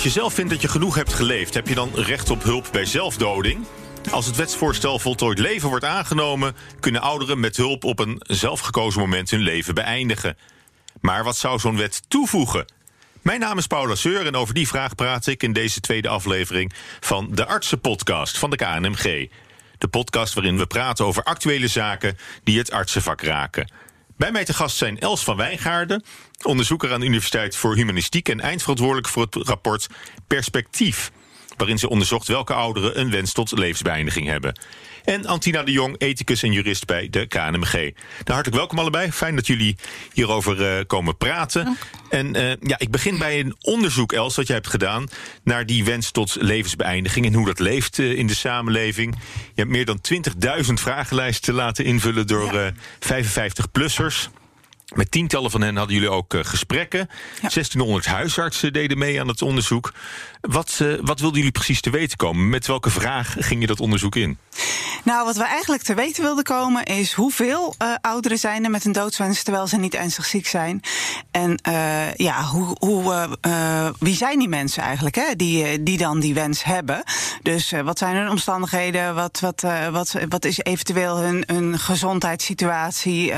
Als je zelf vindt dat je genoeg hebt geleefd, heb je dan recht op hulp bij zelfdoding? Als het wetsvoorstel voltooid leven wordt aangenomen, kunnen ouderen met hulp op een zelfgekozen moment hun leven beëindigen. Maar wat zou zo'n wet toevoegen? Mijn naam is Paula Seur en over die vraag praat ik in deze tweede aflevering van de Artsenpodcast van de KNMG. De podcast waarin we praten over actuele zaken die het artsenvak raken. Bij mij te gast zijn Els van Wijngaarden, onderzoeker aan de Universiteit voor Humanistiek en eindverantwoordelijk voor het rapport Perspectief, waarin ze onderzocht welke ouderen een wens tot levensbeëindiging hebben. En Antina de Jong, ethicus en jurist bij de KNMG. Nou, hartelijk welkom allebei. Fijn dat jullie hierover komen praten. En ik begin bij een onderzoek, Els, dat jij hebt gedaan naar die wens tot levensbeëindiging en hoe dat leeft in de samenleving. Je hebt meer dan 20.000 vragenlijsten laten invullen door 55-plussers. Met tientallen van hen hadden jullie ook gesprekken. 1600 huisartsen deden mee aan het onderzoek. Wat wilden jullie precies te weten komen? Met welke vraag ging je dat onderzoek in? Nou, wat we eigenlijk te weten wilden komen is hoeveel ouderen zijn er met een doodswens terwijl ze niet ernstig ziek zijn. En wie zijn die mensen eigenlijk, hè, die dan die wens hebben? Dus wat zijn hun omstandigheden? Wat is eventueel hun gezondheidssituatie?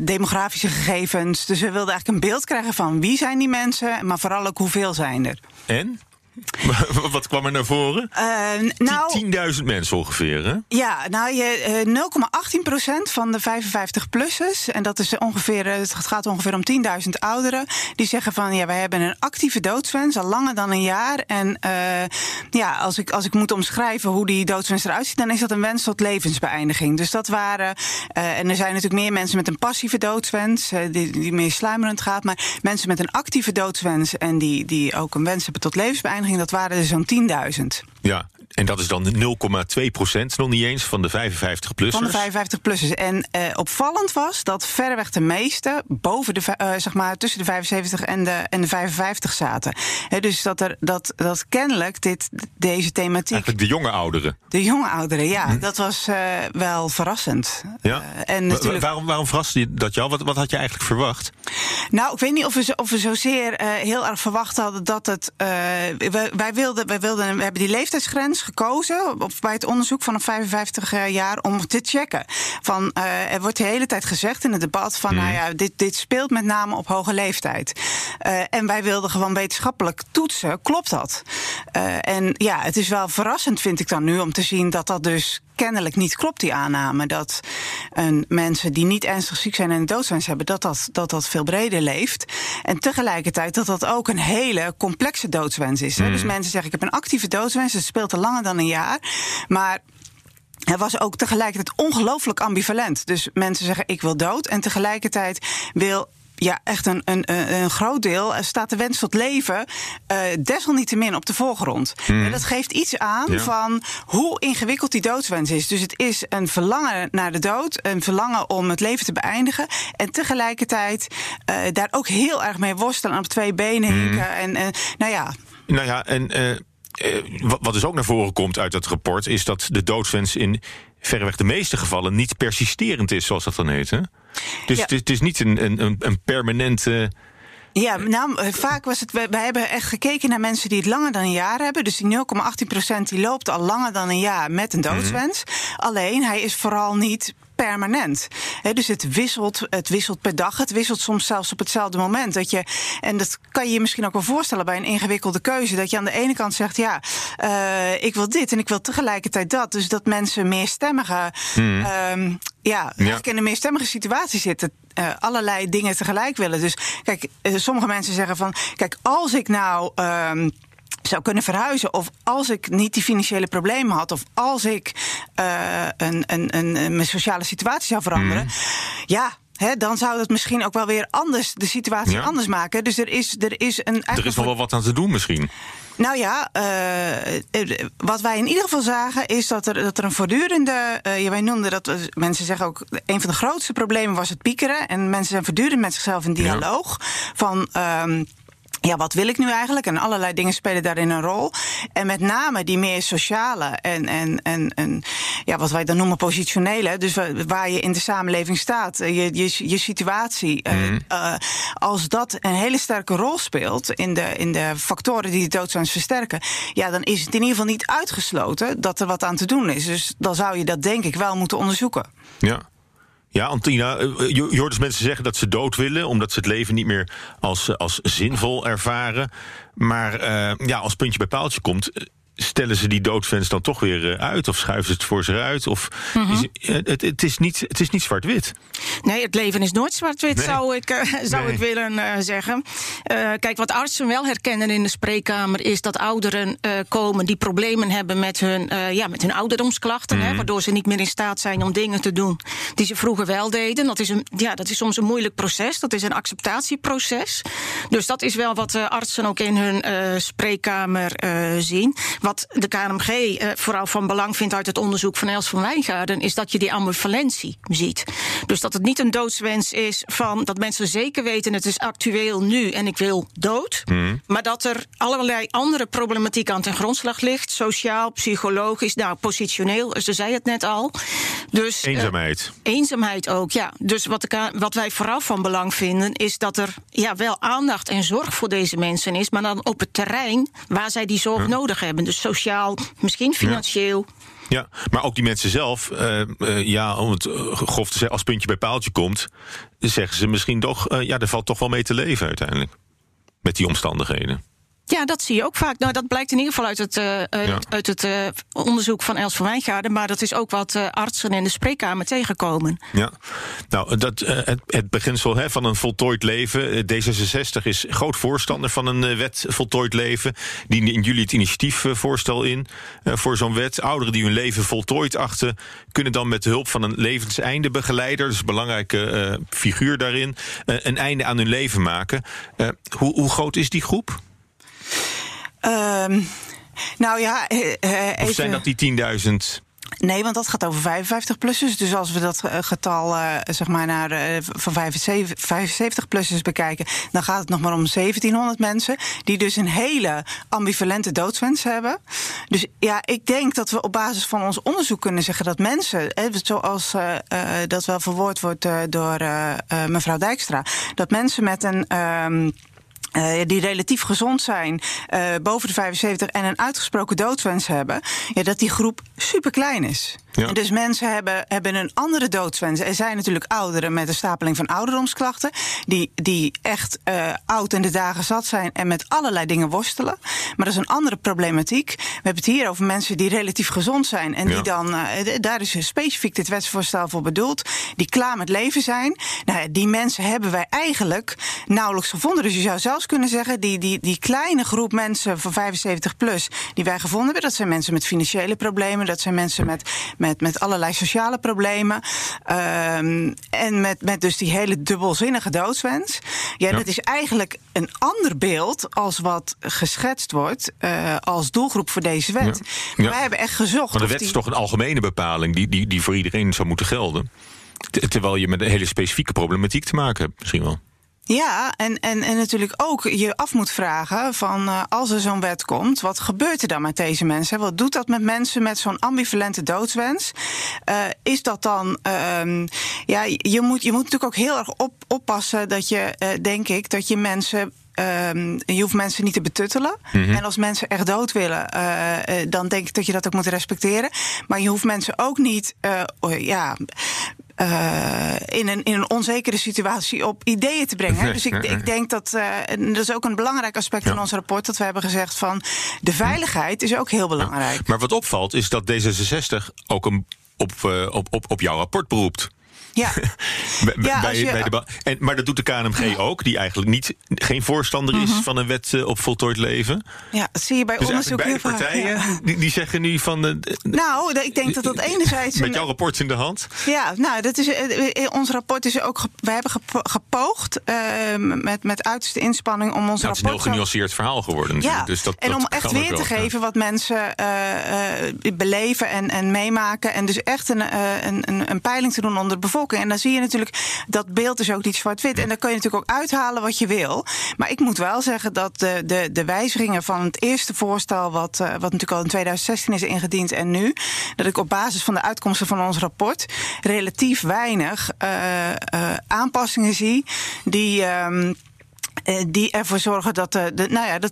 Demografische gegevens. Dus we wilden eigenlijk een beeld krijgen van wie zijn die mensen, maar vooral ook hoeveel zijn er. En? Wat kwam er naar voren? 10.000 mensen ongeveer, hè? Ja, 0,18% van de 55-plussers... en dat is ongeveer, het gaat ongeveer om 10.000 ouderen... die zeggen van, ja, wij hebben een actieve doodswens... al langer dan een jaar. En als ik moet omschrijven hoe die doodswens eruit ziet... dan is dat een wens tot levensbeëindiging. Dus dat waren... en er zijn natuurlijk meer mensen met een passieve doodswens... die meer sluimerend gaat... maar mensen met een actieve doodswens... en die ook een wens hebben tot levensbeëindiging... dat waren er zo'n 10.000. Ja, en dat is dan 0,2%, nog niet eens, van de 55-plussers. Van de 55-plussers. En opvallend was dat verreweg de meeste boven de, tussen de 75 en de 55 zaten. He, dus dat kennelijk deze thematiek... Eigenlijk de jonge ouderen. De jonge ouderen, ja. Dat was wel verrassend. Ja? En natuurlijk... Waarom verraste je dat jou? Wat had je eigenlijk verwacht? Nou, ik weet niet of we zozeer heel erg verwacht hadden dat het... We hebben die leeftijdsgrens gekozen bij het onderzoek van een 55 jaar om te checken. Van, er wordt de hele tijd gezegd in het debat van dit speelt met name op hoge leeftijd. En wij wilden gewoon wetenschappelijk toetsen, klopt dat? Het is wel verrassend, vind ik dan nu, om te zien dat dat dus kennelijk niet klopt, die aanname. Dat mensen die niet ernstig ziek zijn en een doodswens hebben, dat veel breder leeft. En tegelijkertijd dat ook een hele complexe doodswens is. Dus mensen zeggen, ik heb een actieve doodswens, het speelt al langer dan een jaar. Maar... hij was ook tegelijkertijd ongelooflijk ambivalent. Dus mensen zeggen, ik wil dood. En tegelijkertijd wil... ja, echt een groot deel staat de wens tot leven desalniettemin op de voorgrond. En dat geeft iets aan van hoe ingewikkeld die doodswens is. Dus het is een verlangen naar de dood, een verlangen om het leven te beëindigen... en tegelijkertijd daar ook heel erg mee worstelen, op twee benen hinken. Wat dus ook naar voren komt uit dat rapport... is dat de doodswens in verreweg de meeste gevallen niet persisterend is, zoals dat dan heet, hè? Dus het is niet een permanente... Ja, nou, vaak was het... We hebben echt gekeken naar mensen die het langer dan een jaar hebben. Dus die 0,18% die loopt al langer dan een jaar met een doodswens. Alleen, hij is vooral niet... permanent. He, dus het wisselt per dag, het wisselt soms zelfs op hetzelfde moment. En dat kan je je misschien ook wel voorstellen bij een ingewikkelde keuze, dat je aan de ene kant zegt, ik wil dit en ik wil tegelijkertijd dat. Dus dat mensen in een meerstemmige situatie zitten. Allerlei dingen tegelijk willen. Dus kijk, sommige mensen zeggen van, kijk, als ik nou... zou kunnen verhuizen, of als ik niet die financiële problemen had... of als ik mijn sociale situatie zou veranderen... dan zou dat misschien ook wel weer anders, de situatie anders maken. Dus er is nog wel wat aan te doen misschien. Nou ja, wat wij in ieder geval zagen is dat er een voortdurende... wij noemden dat, mensen zeggen ook, een van de grootste problemen was het piekeren. En mensen zijn voortdurend met zichzelf in dialoog van... ja, wat wil ik nu eigenlijk? En allerlei dingen spelen daarin een rol. En met name die meer sociale en ja, wat wij dan noemen positionele. Dus waar je in de samenleving staat, je situatie. Als dat een hele sterke rol speelt in de factoren die de doodsoorzaak versterken, ja, dan is het in ieder geval niet uitgesloten dat er wat aan te doen is. Dus dan zou je dat denk ik wel moeten onderzoeken. Ja. Ja, Antina, je hoort dus mensen zeggen dat ze dood willen, omdat ze het leven niet meer als zinvol ervaren. Maar ja, als puntje bij paaltje komt, stellen ze die doodwens dan toch weer uit? Of schuiven ze het voor zich uit? Of het is niet zwart-wit. Nee, het leven is nooit zwart-wit, zou ik willen zeggen. Kijk, wat artsen wel herkennen in de spreekkamer is dat ouderen komen die problemen hebben met hun ouderdomsklachten. Mm-hmm. Waardoor ze niet meer in staat zijn om dingen te doen die ze vroeger wel deden. Dat is soms een moeilijk proces. Dat is een acceptatieproces. Dus dat is wel wat artsen ook in hun spreekkamer zien. Wat de KNMG vooral van belang vindt uit het onderzoek van Els van Wijngaarden, is dat je die ambivalentie ziet. Dus dat het niet een doodswens is van dat mensen zeker weten het is actueel nu en ik wil dood. Mm. Maar dat er allerlei andere problematiek aan ten grondslag ligt. Sociaal, psychologisch, positioneel, ze zei het net al. Dus, eenzaamheid. Eenzaamheid ook, ja. Dus wat wij vooral van belang vinden is dat er wel aandacht en zorg voor deze mensen is, maar dan op het terrein waar zij die zorg nodig hebben. Dus sociaal, misschien financieel. Ja, maar ook die mensen zelf, om het grof te zeggen, als puntje bij paaltje komt, zeggen ze misschien toch, er valt toch wel mee te leven uiteindelijk. Met die omstandigheden. Ja, dat zie je ook vaak. Nou, dat blijkt in ieder geval uit het onderzoek van Els van Wijngaarden, maar dat is ook wat artsen in de spreekkamer tegenkomen. Ja, nou, het beginsel van een voltooid leven. D66 is groot voorstander van een wet voltooid leven. Dienen in juli het initiatiefvoorstel in voor zo'n wet. Ouderen die hun leven voltooid achten, kunnen dan met de hulp van een levenseindebegeleider, dus een belangrijke figuur daarin, een einde aan hun leven maken. Hoe groot is die groep? Even... Of zijn dat die 10.000? Nee, want dat gaat over 55-plussers. Dus als we dat getal van 75-plussers bekijken, dan gaat het nog maar om 1700 mensen die dus een hele ambivalente doodswens hebben. Dus ja, ik denk dat we op basis van ons onderzoek kunnen zeggen dat mensen, zoals dat wel verwoord wordt door mevrouw Dijkstra, dat mensen met een die relatief gezond zijn, boven de 75 en een uitgesproken doodswens hebben, ja, dat die groep super klein is. Ja. En dus mensen hebben een andere doodswens. Er zijn natuurlijk ouderen met een stapeling van ouderdomsklachten, die echt oud en de dagen zat zijn en met allerlei dingen worstelen. Maar dat is een andere problematiek. We hebben het hier over mensen die relatief gezond zijn en die dan, daar is specifiek dit wetsvoorstel voor bedoeld, die klaar met leven zijn. Nou, die mensen hebben wij eigenlijk nauwelijks gevonden. Dus je zou zelfs kunnen zeggen, die kleine groep mensen van 75 plus die wij gevonden hebben, dat zijn mensen met financiële problemen, dat zijn mensen met allerlei sociale problemen. En met dus die hele dubbelzinnige doodswens. Ja, dat is eigenlijk een ander beeld als wat geschetst wordt als doelgroep voor deze wet. Ja. Ja. Wij hebben echt gezocht. Maar de wet is toch een algemene bepaling die voor iedereen zou moeten gelden. Terwijl je met een hele specifieke problematiek te maken hebt, misschien wel. Ja, en natuurlijk ook je af moet vragen van als er zo'n wet komt, wat gebeurt er dan met deze mensen? Wat doet dat met mensen met zo'n ambivalente doodswens? Is dat dan... je moet natuurlijk ook heel erg oppassen dat je, denk ik, dat je mensen... je hoeft mensen niet te betuttelen. Mm-hmm. En als mensen echt dood willen, dan denk ik dat je dat ook moet respecteren. Maar je hoeft mensen ook niet... in een onzekere situatie op ideeën te brengen. Nee, dus ik denk dat... dat is ook een belangrijk aspect van ons rapport, dat we hebben gezegd van de veiligheid is ook heel belangrijk. Ja. Maar wat opvalt is dat D66 ook op jouw rapport beroept. Ja. Maar dat doet de KNMG ook, die eigenlijk geen voorstander is van een wet op voltooid leven. Ja, dat zie je bij dus onderzoek heel vaak. Partijen die zeggen nu van... ik denk dat enerzijds... Met jouw rapport in de hand? Ja, nou, dat is, ons rapport is ook... We hebben gepoogd met uiterste inspanning om ons rapport... Het is een heel genuanceerd verhaal geworden. Ja, dus en om echt weer te geven wat mensen beleven en meemaken. En dus echt een peiling te doen onder bevolking. bevolking. En dan zie je natuurlijk, dat beeld is ook niet zwart-wit. En daar kun je natuurlijk ook uithalen wat je wil. Maar ik moet wel zeggen dat de wijzigingen van het eerste voorstel, wat natuurlijk al in 2016 is ingediend en nu, dat ik op basis van de uitkomsten van ons rapport relatief weinig aanpassingen zie die ervoor zorgen dat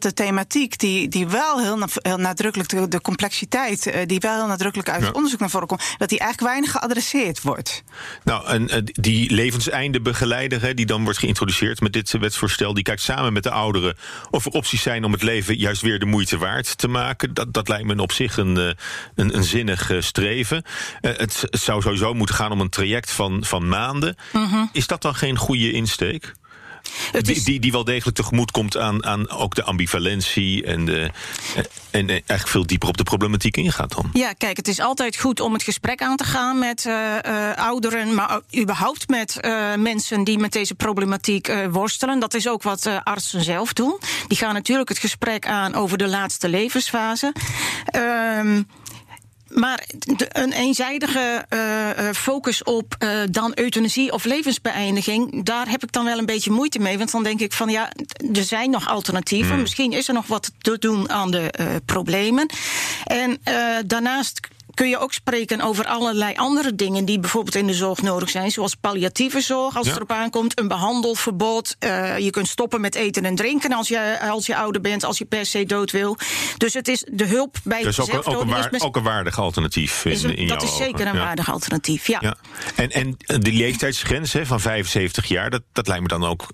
de thematiek die wel heel nadrukkelijk, de complexiteit die wel heel nadrukkelijk uit het onderzoek naar voren komt, dat die eigenlijk weinig geadresseerd wordt. Nou, en die levenseindebegeleider, die dan wordt geïntroduceerd met dit wetsvoorstel, die kijkt samen met de ouderen of er opties zijn om het leven juist weer de moeite waard te maken. Dat lijkt me op zich een zinnig streven. Het zou sowieso moeten gaan om een traject van maanden. Mm-hmm. Is dat dan geen goede insteek? Die wel degelijk tegemoet komt aan ook de ambivalentie en eigenlijk veel dieper op de problematiek ingaat dan. Ja, kijk, het is altijd goed om het gesprek aan te gaan met ouderen, maar überhaupt met mensen die met deze problematiek worstelen. Dat is ook wat artsen zelf doen. Die gaan natuurlijk het gesprek aan over de laatste levensfase. Maar een eenzijdige focus op dan euthanasie of levensbeëindiging, daar heb ik dan wel een beetje moeite mee. Want dan denk ik van ja, er zijn nog alternatieven. Mm. Misschien is er nog wat te doen aan de problemen. En daarnaast kun je ook spreken over allerlei andere dingen die bijvoorbeeld in de zorg nodig zijn, zoals palliatieve zorg, als het erop aankomt, een behandelverbod. Je kunt stoppen met eten en drinken als je ouder bent, als je per se dood wil. Dus het is de hulp bij dus jezelf. Ook een waardig alternatief in jouw ogen. Dat is zeker een waardig alternatief, ja. En de leeftijdsgrens van 75 jaar, dat lijkt me dan ook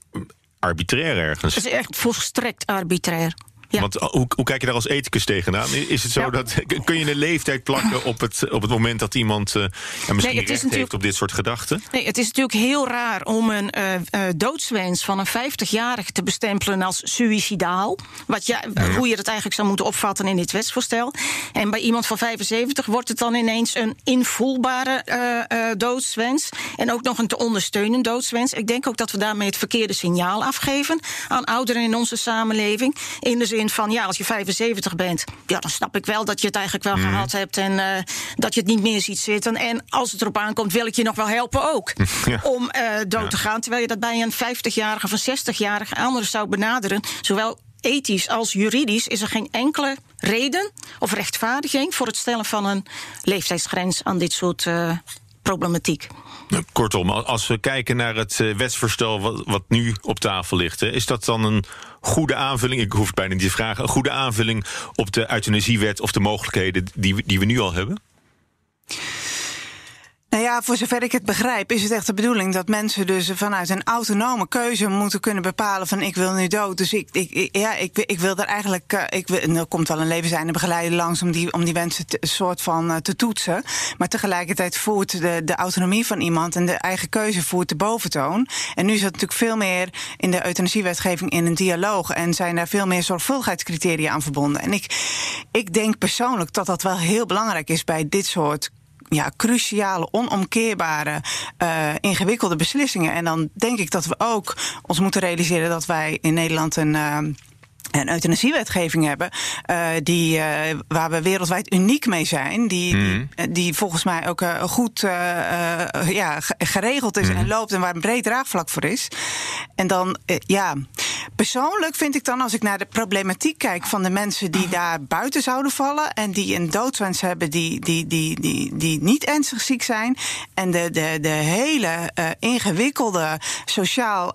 arbitrair ergens. Dat is echt volstrekt arbitrair. Ja. Want hoe kijk je daar als ethicus tegenaan? Is het zo dat kun je een leeftijd plakken op het moment dat iemand misschien recht heeft op dit soort gedachten? Nee, het is natuurlijk heel raar om een doodswens van een 50-jarige te bestempelen als suïcidaal. Hoe je dat eigenlijk zou moeten opvatten in dit wetsvoorstel. En bij iemand van 75 wordt het dan ineens een invoelbare doodswens. En ook nog een te ondersteunen doodswens. Ik denk ook dat we daarmee het verkeerde signaal afgeven aan ouderen in onze samenleving. In de zin van, als je 75 bent, dan snap ik wel dat je het eigenlijk wel gehad hebt en dat je het niet meer ziet zitten. En als het erop aankomt, wil ik je nog wel helpen ook om dood te gaan. Terwijl je dat bij een 50-jarige of een 60-jarige anders zou benaderen. Zowel ethisch als juridisch is er geen enkele reden of rechtvaardiging voor het stellen van een leeftijdsgrens aan dit soort problematiek. Kortom, als we kijken naar het wetsvoorstel wat nu op tafel ligt, is dat dan een goede aanvulling, ik hoef het bijna niet te vragen, een goede aanvulling op de euthanasiewet of de mogelijkheden die we nu al hebben? Nou ja, voor zover ik het begrijp is het echt de bedoeling dat mensen dus vanuit een autonome keuze moeten kunnen bepalen van ik wil nu dood. Dus ik wil er eigenlijk, er komt wel een levenseindebegeleider langs om die wensen een soort van te toetsen. Maar tegelijkertijd voert de autonomie van iemand en de eigen keuze voert de boventoon. En nu is dat natuurlijk veel meer in de euthanasiewetgeving in een dialoog en zijn daar veel meer zorgvuldigheidscriteria aan verbonden. En ik denk persoonlijk dat wel heel belangrijk is bij dit soort cruciale, onomkeerbare, ingewikkelde beslissingen. En dan denk ik dat we ook ons moeten realiseren dat wij in Nederland een euthanasiewetgeving hebben, waar we wereldwijd uniek mee zijn, die volgens mij ook goed geregeld is en loopt en waar een breed draagvlak voor is. En dan, persoonlijk vind ik dan, als ik naar de problematiek kijk van de mensen die daar buiten zouden vallen en die een doodswens hebben die niet ernstig ziek zijn en de hele ingewikkelde sociale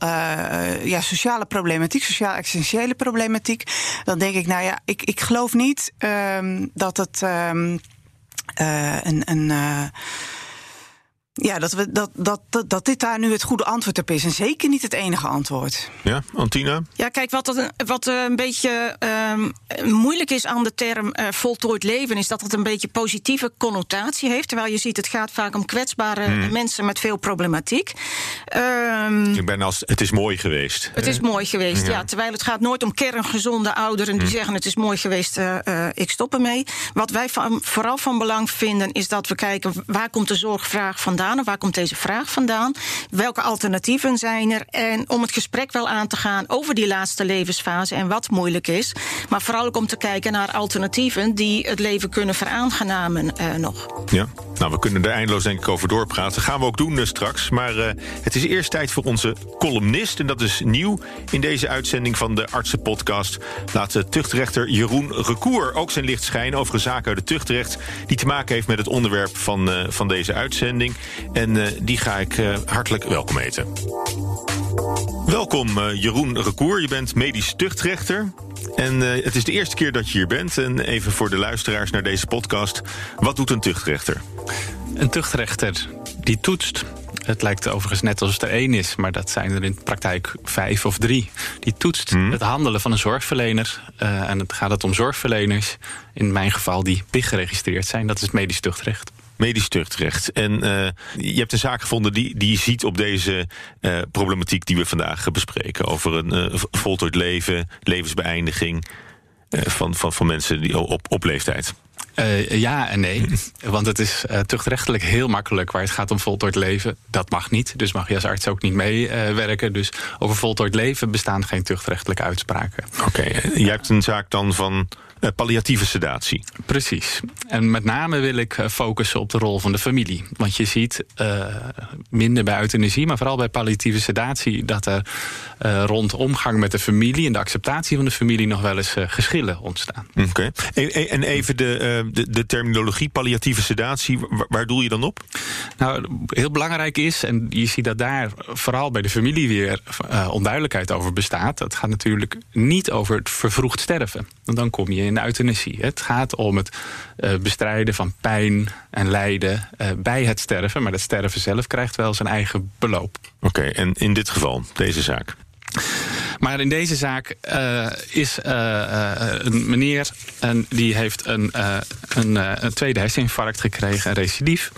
problematiek, sociaal-existentiële problematiek, dan denk ik, ik geloof niet dat het dat dit daar nu het goede antwoord op is. En zeker niet het enige antwoord. Ja, Antina? Ja, kijk, wat een beetje moeilijk is aan de term voltooid leven, is dat het een beetje positieve connotatie heeft. Terwijl je ziet, het gaat vaak om kwetsbare mensen met veel problematiek. Het is mooi geweest. Het is mooi geweest, ja. Terwijl het gaat nooit om kerngezonde ouderen die zeggen, het is mooi geweest, ik stop ermee. Wat wij vooral van belang vinden, is dat we kijken, waar komt de zorgvraag vandaan? Waar komt deze vraag vandaan? Welke alternatieven zijn er? En om het gesprek wel aan te gaan over die laatste levensfase en wat moeilijk is. Maar vooral ook om te kijken naar alternatieven die het leven kunnen veraangenamen nog. Ja. Nou, we kunnen er eindeloos denk ik over doorpraten. Gaan we ook doen straks. Maar het is eerst tijd voor onze columnist. En dat is nieuw in deze uitzending van de Artsenpodcast. Laat de tuchtrechter Jeroen Rekour ook zijn licht schijnen over een zaak uit het tuchtrecht die te maken heeft met het onderwerp van deze uitzending. En die ga ik hartelijk welkom heten. Welkom Jeroen Rekour, je bent medisch tuchtrechter. En het is de eerste keer dat je hier bent. En even voor de luisteraars naar deze podcast. Wat doet een tuchtrechter? Een tuchtrechter die toetst. Het lijkt overigens net alsof het er één is, maar dat zijn er in de praktijk 5 of 3. Die toetst het handelen van een zorgverlener. En dan gaat het om zorgverleners, in mijn geval, die PIG geregistreerd zijn. Dat is het medisch tuchtrecht. Medisch tuchtrecht. En je hebt een zaak gevonden die ziet op deze problematiek die we vandaag bespreken. Over een voltooid leven, levensbeëindiging van mensen die op leeftijd. Ja en nee, want het is tuchtrechtelijk heel makkelijk waar het gaat om voltooid leven. Dat mag niet, dus mag je als arts ook niet meewerken. Dus over voltooid leven bestaan geen tuchtrechtelijke uitspraken. Oké, jij hebt een zaak dan van palliatieve sedatie. Precies. En met name wil ik focussen op de rol van de familie. Want je ziet minder bij euthanasie, maar vooral bij palliatieve sedatie dat er rond omgang met de familie en de acceptatie van de familie nog wel eens geschillen ontstaan. Oké. En even de terminologie palliatieve sedatie, waar doel je dan op? Nou, heel belangrijk is, en je ziet dat daar vooral bij de familie weer onduidelijkheid over bestaat. Dat gaat natuurlijk niet over het vervroegd sterven. Want dan kom je in de euthanasie. Het gaat om het bestrijden van pijn en lijden bij het sterven. Maar dat sterven zelf krijgt wel zijn eigen beloop. Oké, en in dit geval, deze zaak? Maar in deze zaak is een meneer en die heeft een tweede herseninfarct gekregen, een recidief.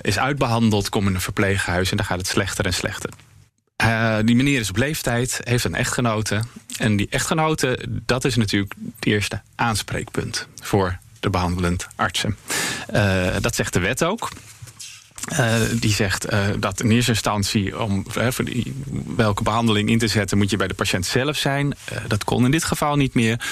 Is uitbehandeld, komt in een verpleeghuis en dan gaat het slechter en slechter. Die meneer is op leeftijd, heeft een echtgenote. En die echtgenote, dat is natuurlijk het eerste aanspreekpunt voor de behandelend artsen. Dat zegt de wet ook. Die zegt dat in eerste instantie om voor welke behandeling in te zetten moet je bij de patiënt zelf zijn. Dat kon in dit geval niet meer.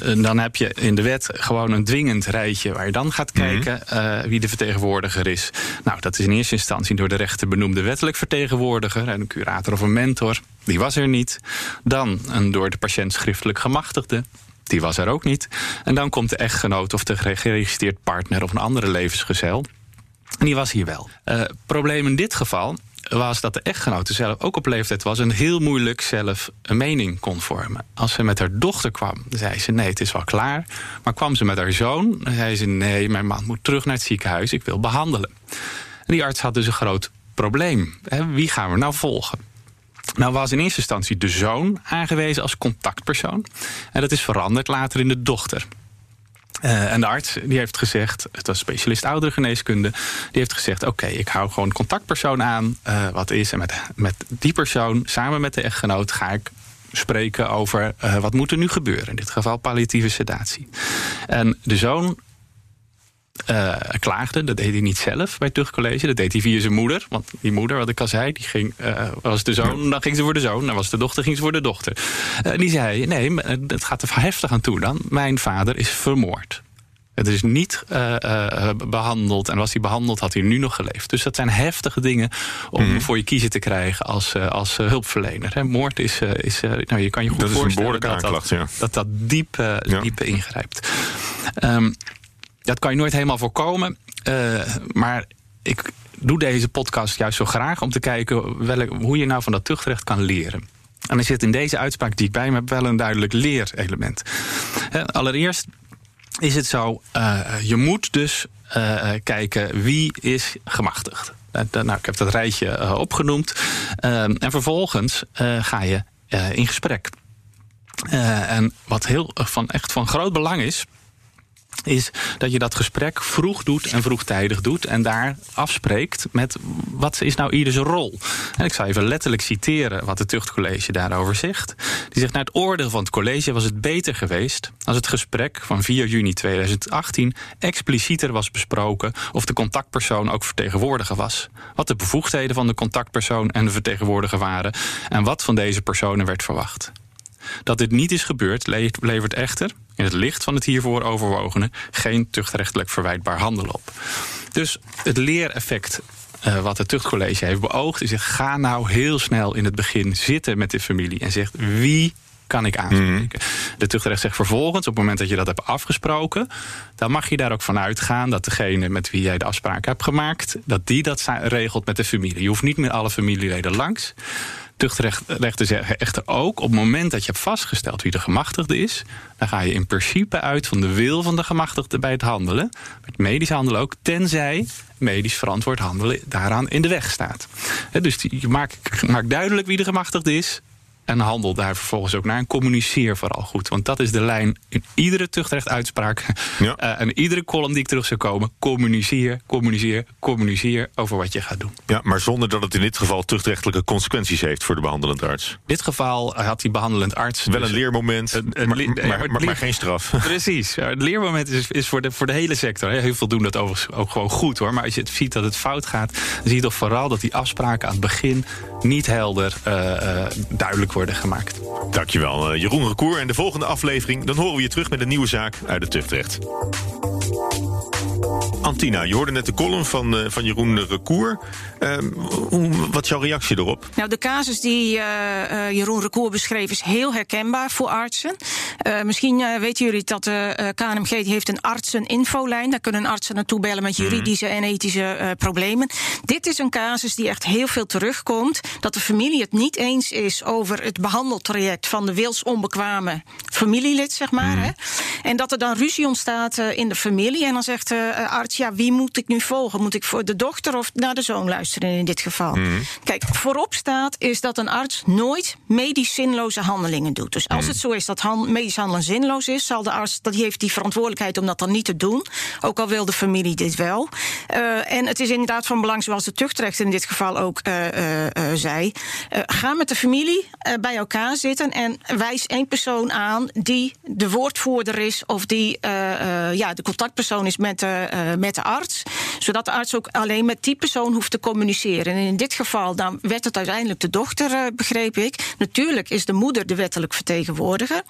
En dan heb je in de wet gewoon een dwingend rijtje waar je dan gaat kijken wie de vertegenwoordiger is. Nou, dat is in eerste instantie door de rechter benoemde wettelijk vertegenwoordiger, een curator of een mentor. Die was er niet. Dan een door de patiënt schriftelijk gemachtigde. Die was er ook niet. En dan komt de echtgenoot of de geregistreerd partner of een andere levensgezel. En die was hier wel. Het probleem in dit geval was dat de echtgenote zelf ook op leeftijd was en heel moeilijk zelf een mening kon vormen. Als ze met haar dochter kwam, zei ze nee, het is wel klaar. Maar kwam ze met haar zoon, dan zei ze nee, mijn man moet terug naar het ziekenhuis, ik wil behandelen. En die arts had dus een groot probleem. Wie gaan we nou volgen? Nou was in eerste instantie de zoon aangewezen als contactpersoon. En dat is veranderd later in de dochter. En de arts die heeft gezegd, het was specialist ouderengeneeskunde, die heeft gezegd, oké, ik hou gewoon contactpersoon aan, wat is. En met die persoon, samen met de echtgenoot, ga ik spreken over wat moet er nu gebeuren. In dit geval palliatieve sedatie. En de zoon klaagde, dat deed hij niet zelf bij het tuchtcollege, dat deed hij via zijn moeder. Want die moeder, wat ik al zei, die ging, was de zoon, dan ging ze voor de zoon. Dan was de dochter, ging ze voor de dochter. Die zei, nee, het gaat er heftig aan toe dan. Mijn vader is vermoord. Het is niet behandeld. En als hij behandeld, had hij nu nog geleefd. Dus dat zijn heftige dingen om voor je kiezen te krijgen als hulpverlener. Hè, moord is nou, je kan je goed dat voorstellen is een behoorlijke aanklacht, dat diep ingrijpt. Dat kan je nooit helemaal voorkomen. Maar ik doe deze podcast juist zo graag om te kijken hoe je nou van dat tuchtrecht kan leren. En er zit in deze uitspraak die ik bij me heb wel een duidelijk leerelement. Allereerst is het zo, je moet dus kijken wie is gemachtigd. Nou, ik heb dat rijtje opgenoemd. En vervolgens ga je in gesprek. En wat heel echt van groot belang is dat je dat gesprek vroeg doet en vroegtijdig doet en daar afspreekt met wat is nou ieders rol. En ik zal even letterlijk citeren wat het tuchtcollege daarover zegt. Die zegt, na het oordeel van het college was het beter geweest als het gesprek van 4 juni 2018 explicieter was besproken of de contactpersoon ook vertegenwoordiger was. Wat de bevoegdheden van de contactpersoon en de vertegenwoordiger waren en wat van deze personen werd verwacht. Dat dit niet is gebeurd levert echter, in het licht van het hiervoor overwogene, geen tuchtrechtelijk verwijtbaar handelen op. Dus het leereffect wat het tuchtcollege heeft beoogd is: ga nou heel snel in het begin zitten met de familie en zeg wie kan ik aanspreken. De tuchtrecht zegt vervolgens, op het moment dat je dat hebt afgesproken, dan mag je daar ook van uitgaan dat degene met wie jij de afspraak hebt gemaakt, dat die dat regelt met de familie. Je hoeft niet met alle familieleden langs. Tuchtrechten zeggen echter ook, op het moment dat je hebt vastgesteld wie de gemachtigde is, dan ga je in principe uit van de wil van de gemachtigde bij het handelen. Bij het medisch handelen ook, tenzij medisch verantwoord handelen daaraan in de weg staat. Dus je maakt duidelijk wie de gemachtigde is en handel daar vervolgens ook naar. En communiceer vooral goed. Want dat is de lijn in iedere tuchtrechtuitspraak. Ja. En iedere column die ik terug zou komen. Communiceer over wat je gaat doen. Ja, maar zonder dat het in dit geval tuchtrechtelijke consequenties heeft voor de behandelend arts. In dit geval had die behandelend arts wel dus een leermoment, maar geen straf. Precies. Het leermoment is voor de hele sector. Heel veel doen dat overigens ook gewoon goed, hoor. Maar als je het ziet dat het fout gaat, dan zie je toch vooral dat die afspraken aan het begin niet helder duidelijk worden gemaakt. Dankjewel, Jeroen Rekour. En de volgende aflevering, dan horen we je terug met een nieuwe zaak uit het tuchtrecht. Antina, je hoorde net de column van Jeroen Rekour. Wat is jouw reactie erop? Nou, de casus die Jeroen Rekour beschreef is heel herkenbaar voor artsen. Misschien weten jullie dat de KNMG heeft een artseninfolijn. Daar kunnen artsen naartoe bellen met juridische en ethische problemen. Dit is een casus die echt heel veel terugkomt. Dat de familie het niet eens is over het behandeltraject van de wilsonbekwame familielid, zeg maar. Hè? En dat er dan ruzie ontstaat in de familie. En dan zegt de arts, ja, wie moet ik nu volgen? Moet ik voor de dochter of naar de zoon luisteren in dit geval? Kijk, voorop staat is dat een arts nooit medisch zinloze handelingen doet. Dus als het zo is dat medisch handelen zinloos is, zal de arts, die heeft die verantwoordelijkheid om dat dan niet te doen. Ook al wil de familie dit wel. En het is inderdaad van belang, zoals de tuchtrechter in dit geval ook zei. Ga met de familie bij elkaar zitten en wijs één persoon aan die de woordvoerder is of die de contactpersoon is met de arts, zodat de arts ook alleen met die persoon hoeft te communiceren. En in dit geval dan werd het uiteindelijk de dochter, begreep ik. Natuurlijk is de moeder de wettelijk vertegenwoordiger.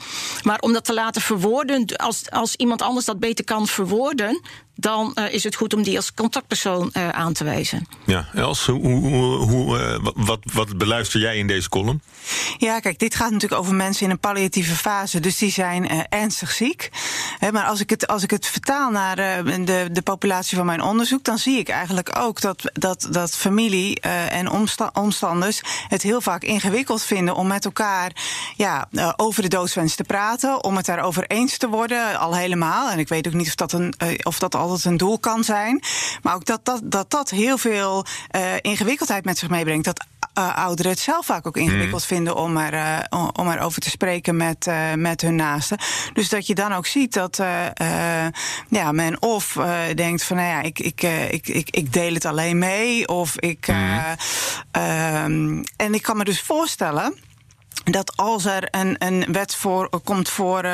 Maar om dat te laten verwoorden, als iemand anders dat beter kan verwoorden, dan is het goed om die als contactpersoon aan te wijzen. Ja, Els, wat beluister jij in deze column? Ja, kijk, dit gaat natuurlijk over mensen in een palliatieve fase, dus die zijn ernstig ziek. Maar als ik het vertaal naar de populatie van mijn onderzoek, dan zie ik eigenlijk ook dat familie en omstanders het heel vaak ingewikkeld vinden om met elkaar over de doodswens te praten, om het daarover eens te worden, al helemaal. En ik weet ook niet of dat altijd een doel kan zijn. Maar ook dat heel veel ingewikkeldheid met zich meebrengt. Dat ouderen het zelf vaak ook ingewikkeld vinden om erover te spreken met hun naasten. Dus dat je dan ook ziet dat men of denkt van, nou ja, ik deel het alleen mee. Of ik... en ik kan me dus voorstellen dat als er een wet komt voor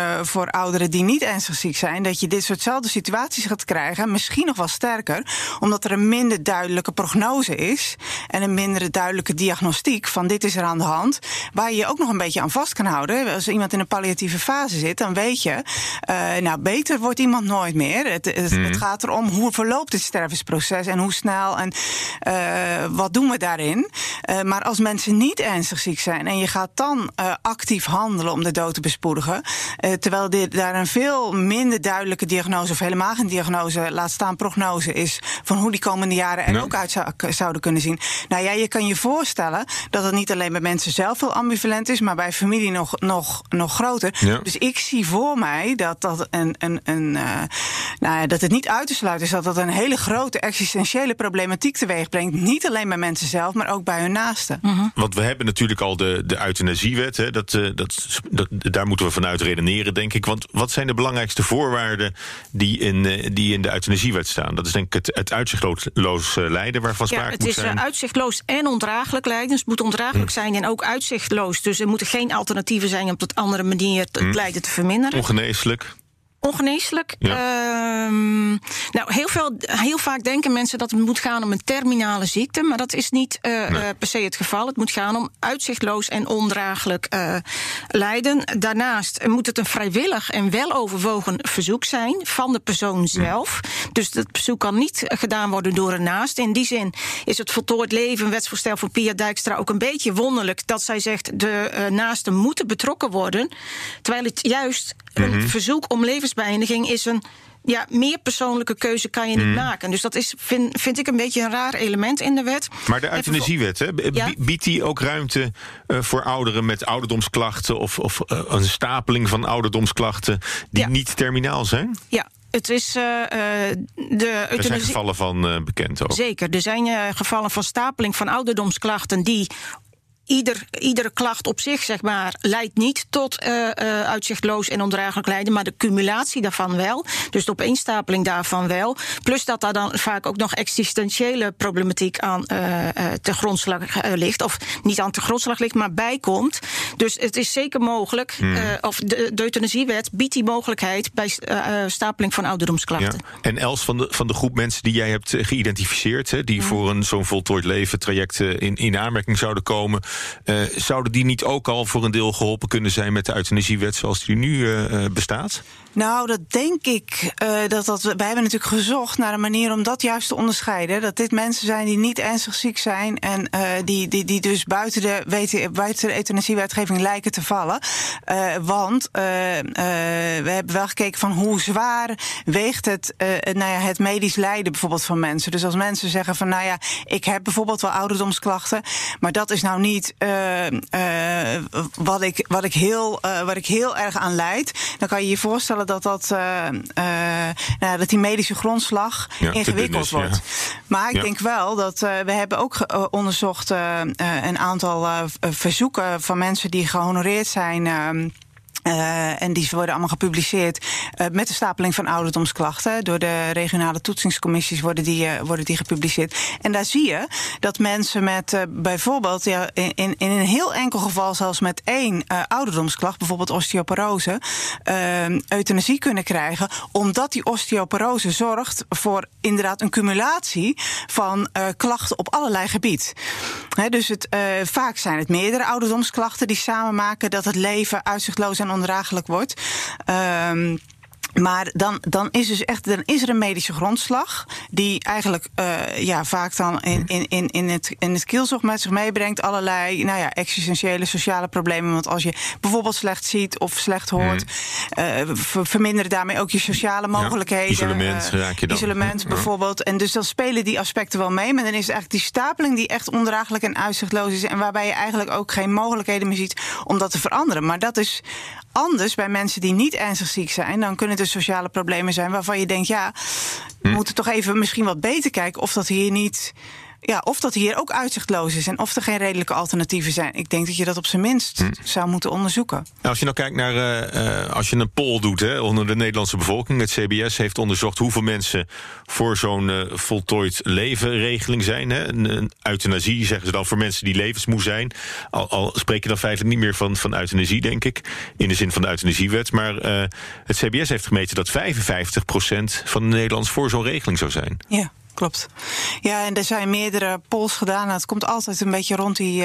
ouderen die niet ernstig ziek zijn, dat je dit soortzelfde situaties gaat krijgen, misschien nog wel sterker, omdat er een minder duidelijke prognose is en een minder duidelijke diagnostiek van dit is er aan de hand, waar je je ook nog een beetje aan vast kan houden. Als iemand in een palliatieve fase zit, dan weet je, beter wordt iemand nooit meer. Het gaat erom hoe verloopt het stervensproces en hoe snel en wat doen we daarin. Maar als mensen niet ernstig ziek zijn en je gaat dan actief handelen om de dood te bespoedigen, terwijl daar een veel minder duidelijke diagnose of helemaal geen diagnose, laat staan prognose is van hoe die komende jaren er ook uit zouden kunnen zien. Nou ja, je kan je voorstellen dat het niet alleen bij mensen zelf heel ambivalent is, maar bij familie nog groter. Ja. Dus ik zie voor mij dat het niet uit te sluiten is dat dat een hele grote existentiële problematiek teweeg brengt, niet alleen bij mensen zelf, maar ook bij hun naasten. Want we hebben natuurlijk al de euthanasie wet, hè, daar moeten we vanuit redeneren, denk ik. Want wat zijn de belangrijkste voorwaarden die in de euthanasiewet staan? Dat is denk ik het uitzichtloos lijden waarvan sprake moet zijn. Het is uitzichtloos en ondraaglijk lijden. Dus het moet ondraaglijk zijn en ook uitzichtloos. Dus er moeten geen alternatieven zijn om op een andere manier het lijden te verminderen. Ongeneeslijk. Ongeneeslijk? Ja. Nou, heel vaak denken mensen dat het moet gaan om een terminale ziekte. Maar dat is niet per se het geval. Het moet gaan om uitzichtloos en ondraaglijk lijden. Daarnaast moet het een vrijwillig en weloverwogen verzoek zijn van de persoon zelf. Dus dat verzoek kan niet gedaan worden door een naast. In die zin is het voltooid leven wetsvoorstel voor Pia Dijkstra ook een beetje wonderlijk. Dat zij zegt de naasten moeten betrokken worden. Terwijl het juist een verzoek om levensbeëindiging is een... Ja, meer persoonlijke keuze kan je niet maken. Dus dat is, vind ik, een beetje een raar element in de wet. Maar de euthanasiewet, biedt die ook ruimte voor ouderen met ouderdomsklachten... of een stapeling van ouderdomsklachten die niet terminaal zijn? Ja. Het is er zijn gevallen van bekend ook. Zeker, er zijn gevallen van stapeling van ouderdomsklachten die... Iedere klacht op zich, zeg maar, leidt niet tot uitzichtloos en ondraaglijk lijden... maar de cumulatie daarvan wel, dus de opeenstapeling daarvan wel... plus dat daar dan vaak ook nog existentiële problematiek aan ten grondslag ligt... of niet aan ten grondslag ligt, maar bijkomt. Dus het is zeker mogogelijk, of de euthanasiewet biedt die mogelijkheid... bij stapeling van ouderdomsklachten. Ja. En Els, van de groep mensen die jij hebt geïdentificeerd... Hè, die voor zo'n voltooid leven traject in aanmerking zouden komen... zouden die niet ook al voor een deel geholpen kunnen zijn... met de euthanasiewet zoals die nu bestaat? Nou, dat denk ik. Wij hebben natuurlijk gezocht naar een manier om dat juist te onderscheiden. Dat dit mensen zijn die niet ernstig ziek zijn... en die dus buiten de euthanasiewetgeving lijken te vallen. Want we hebben wel gekeken van hoe zwaar weegt het... het medisch lijden bijvoorbeeld van mensen. Dus als mensen zeggen van ik heb bijvoorbeeld wel ouderdomsklachten... maar dat is nou niet... wat ik heel erg aan leid, dan kan je je voorstellen dat die medische grondslag ingewikkeld wordt. Ja. Maar ik denk wel dat we hebben ook onderzocht een aantal verzoeken van mensen die gehonoreerd zijn. En die worden allemaal gepubliceerd met de stapeling van ouderdomsklachten. Door de regionale toetsingscommissies worden die gepubliceerd. En daar zie je dat mensen met bijvoorbeeld in een heel enkel geval... zelfs met één ouderdomsklacht, bijvoorbeeld osteoporose... euthanasie kunnen krijgen, omdat die osteoporose zorgt... voor inderdaad een cumulatie van klachten op allerlei gebied. He, dus vaak zijn het meerdere ouderdomsklachten die samen maken... dat het leven uitzichtloos en ondraaglijk wordt. Maar dan is er een medische grondslag... die eigenlijk vaak dan in het kielzog met zich meebrengt... allerlei existentiële sociale problemen. Want als je bijvoorbeeld slecht ziet of slecht hoort... verminderen daarmee ook je sociale mogelijkheden. Ja, isolement raak je dan. Isolement bijvoorbeeld. En dus dan spelen die aspecten wel mee. Maar dan is het eigenlijk die stapeling die echt ondraaglijk en uitzichtloos is... en waarbij je eigenlijk ook geen mogelijkheden meer ziet om dat te veranderen. Maar dat is... anders bij mensen die niet ernstig ziek zijn... dan kunnen er sociale problemen zijn waarvan je denkt... we moeten toch even misschien wat beter kijken... of dat hier niet... of dat hier ook uitzichtloos is en of er geen redelijke alternatieven zijn. Ik denk dat je dat op zijn minst zou moeten onderzoeken. Nou, als je nou kijkt naar... als je een poll doet onder de Nederlandse bevolking... het CBS heeft onderzocht hoeveel mensen... voor zo'n voltooid levenregeling zijn. Hè? Een euthanasie zeggen ze dan voor mensen die levensmoe zijn. Al spreek je dan feitelijk niet meer van euthanasie, denk ik. In de zin van de euthanasiewet. Maar het CBS heeft gemeten dat 55% van de Nederlanders... voor zo'n regeling zou zijn. Ja. Klopt. Ja, en er zijn meerdere polls gedaan. Het komt altijd een beetje rond die... 50-50.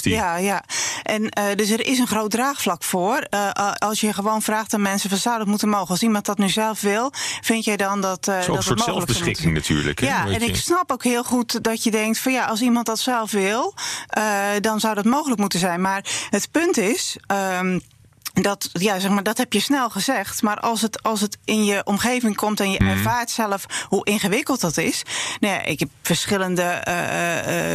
Ja. En dus er is een groot draagvlak voor. Als je gewoon vraagt aan mensen, van zou dat moeten mogen? Als iemand dat nu zelf wil, vind jij dan dat het mogelijk is? Een soort zelfbeschikking natuurlijk. Hè? Ja, en ik snap ook heel goed dat je denkt van als iemand dat zelf wil... dan zou dat mogelijk moeten zijn. Maar het punt is... Dat heb je snel gezegd. Maar als het in je omgeving komt en je ervaart zelf hoe ingewikkeld dat is. Ik heb verschillende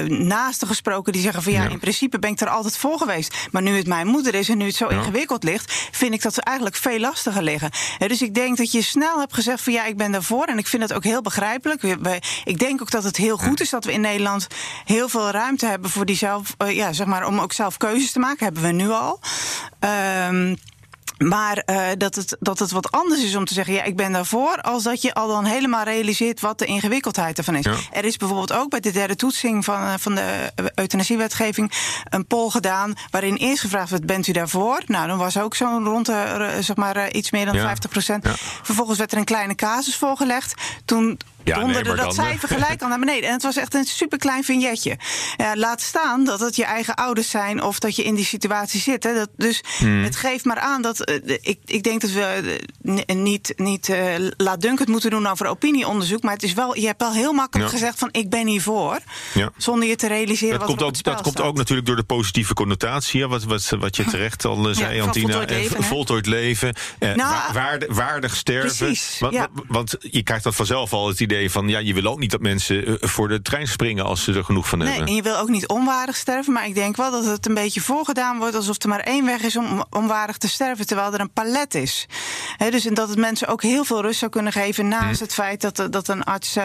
naasten gesproken die zeggen van in principe ben ik er altijd voor geweest. Maar nu het mijn moeder is en nu het zo ingewikkeld ligt, vind ik dat ze eigenlijk veel lastiger liggen. Dus ik denk dat je snel hebt gezegd van ik ben daarvoor. En ik vind dat ook heel begrijpelijk. Ik denk ook dat het heel goed is dat we in Nederland heel veel ruimte hebben voor die zelf, om ook zelf keuzes te maken. Hebben we nu al. Maar dat het wat anders is om te zeggen, ja, ik ben daarvoor, als dat je al dan helemaal realiseert wat de ingewikkeldheid ervan is. Ja. Er is bijvoorbeeld ook bij de derde toetsing van de euthanasiewetgeving een poll gedaan, waarin eerst gevraagd werd, bent u daarvoor? Nou, dan was ook zo'n rond de, zeg maar, iets meer dan 50%. Ja. Vervolgens werd er een kleine casus voorgelegd. Toen cijfer gelijk al naar beneden. En het was echt een superklein vignetje. Laat staan dat het je eigen ouders zijn of dat je in die situatie zit. Hè. Het geeft maar aan dat... Ik denk dat we niet laatdunkend moeten doen over opinieonderzoek. Maar het is wel, je hebt wel heel makkelijk gezegd van ik ben hiervoor. Ja. Zonder je te realiseren dat wat er op het spel staat. Dat komt ook natuurlijk door de positieve connotatie. Wat je terecht al zei, Antina. Voltooid leven. Waardig sterven. Precies, want je krijgt dat vanzelf al het idee van, ja, je wil ook niet dat mensen voor de trein springen als ze er genoeg van hebben. Nee, en je wil ook niet onwaardig sterven, maar ik denk wel dat het een beetje voorgedaan wordt alsof er maar één weg is om onwaardig te sterven, terwijl er een palet is. Dus dat het mensen ook heel veel rust zou kunnen geven naast het feit dat een arts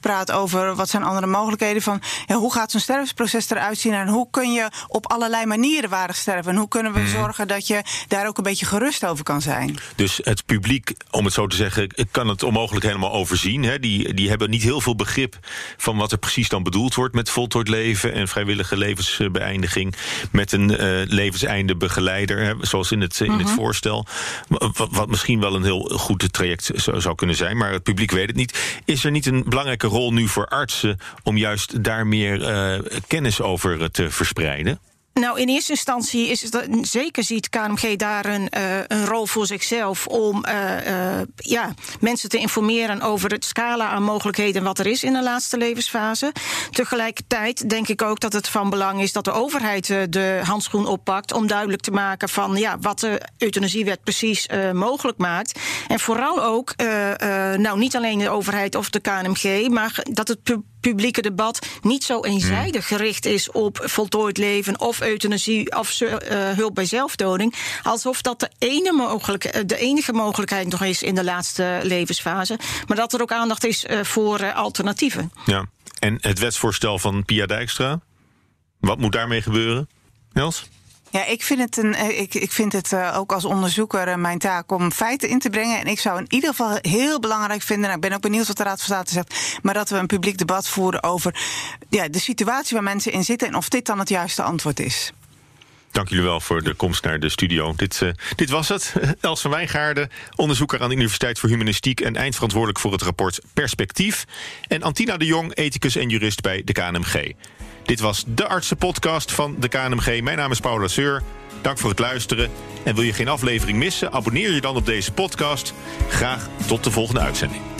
praat over wat zijn andere mogelijkheden van, ja, hoe gaat zo'n stervensproces eruit zien en hoe kun je op allerlei manieren waardig sterven en hoe kunnen we zorgen dat je daar ook een beetje gerust over kan zijn. Dus het publiek, om het zo te zeggen, kan het onmogelijk helemaal overzien. Hè? Die hebben niet heel veel begrip van wat er precies dan bedoeld wordt met voltooid leven en vrijwillige levensbeëindiging met een levenseindebegeleider, hè, zoals in het voorstel. Wat misschien wel een heel goed traject zou kunnen zijn, maar het publiek weet het niet. Is er niet een belangrijke rol nu voor artsen om juist daar meer kennis over te verspreiden? Nou, in eerste instantie is het, zeker ziet KNMG daar een rol voor zichzelf om mensen te informeren over het scala aan mogelijkheden wat er is in de laatste levensfase. Tegelijkertijd denk ik ook dat het van belang is dat de overheid de handschoen oppakt om duidelijk te maken van wat de euthanasiewet precies mogelijk maakt. En vooral ook niet alleen de overheid of de KNMG, maar dat het publieke debat niet zo eenzijdig gericht is op voltooid leven of euthanasie of hulp bij zelfdoding, alsof dat de enige mogelijkheid nog is in de laatste levensfase, maar dat er ook aandacht is voor alternatieven. Ja, en het wetsvoorstel van Pia Dijkstra, wat moet daarmee gebeuren, Els? Ja, ik vind het ook als onderzoeker mijn taak om feiten in te brengen. En ik zou in ieder geval heel belangrijk vinden, ik ben ook benieuwd wat de Raad van State zegt, maar dat we een publiek debat voeren over de situatie waar mensen in zitten en of dit dan het juiste antwoord is. Dank jullie wel voor de komst naar de studio. Dit was het. Els van Wijngaarden, onderzoeker aan de Universiteit voor Humanistiek en eindverantwoordelijk voor het rapport Perspectief. En Antina de Jong, ethicus en jurist bij de KNMG. Dit was de Artsenpodcast van de KNMG. Mijn naam is Paula Seur. Dank voor het luisteren. En wil je geen aflevering missen? Abonneer je dan op deze podcast. Graag tot de volgende uitzending.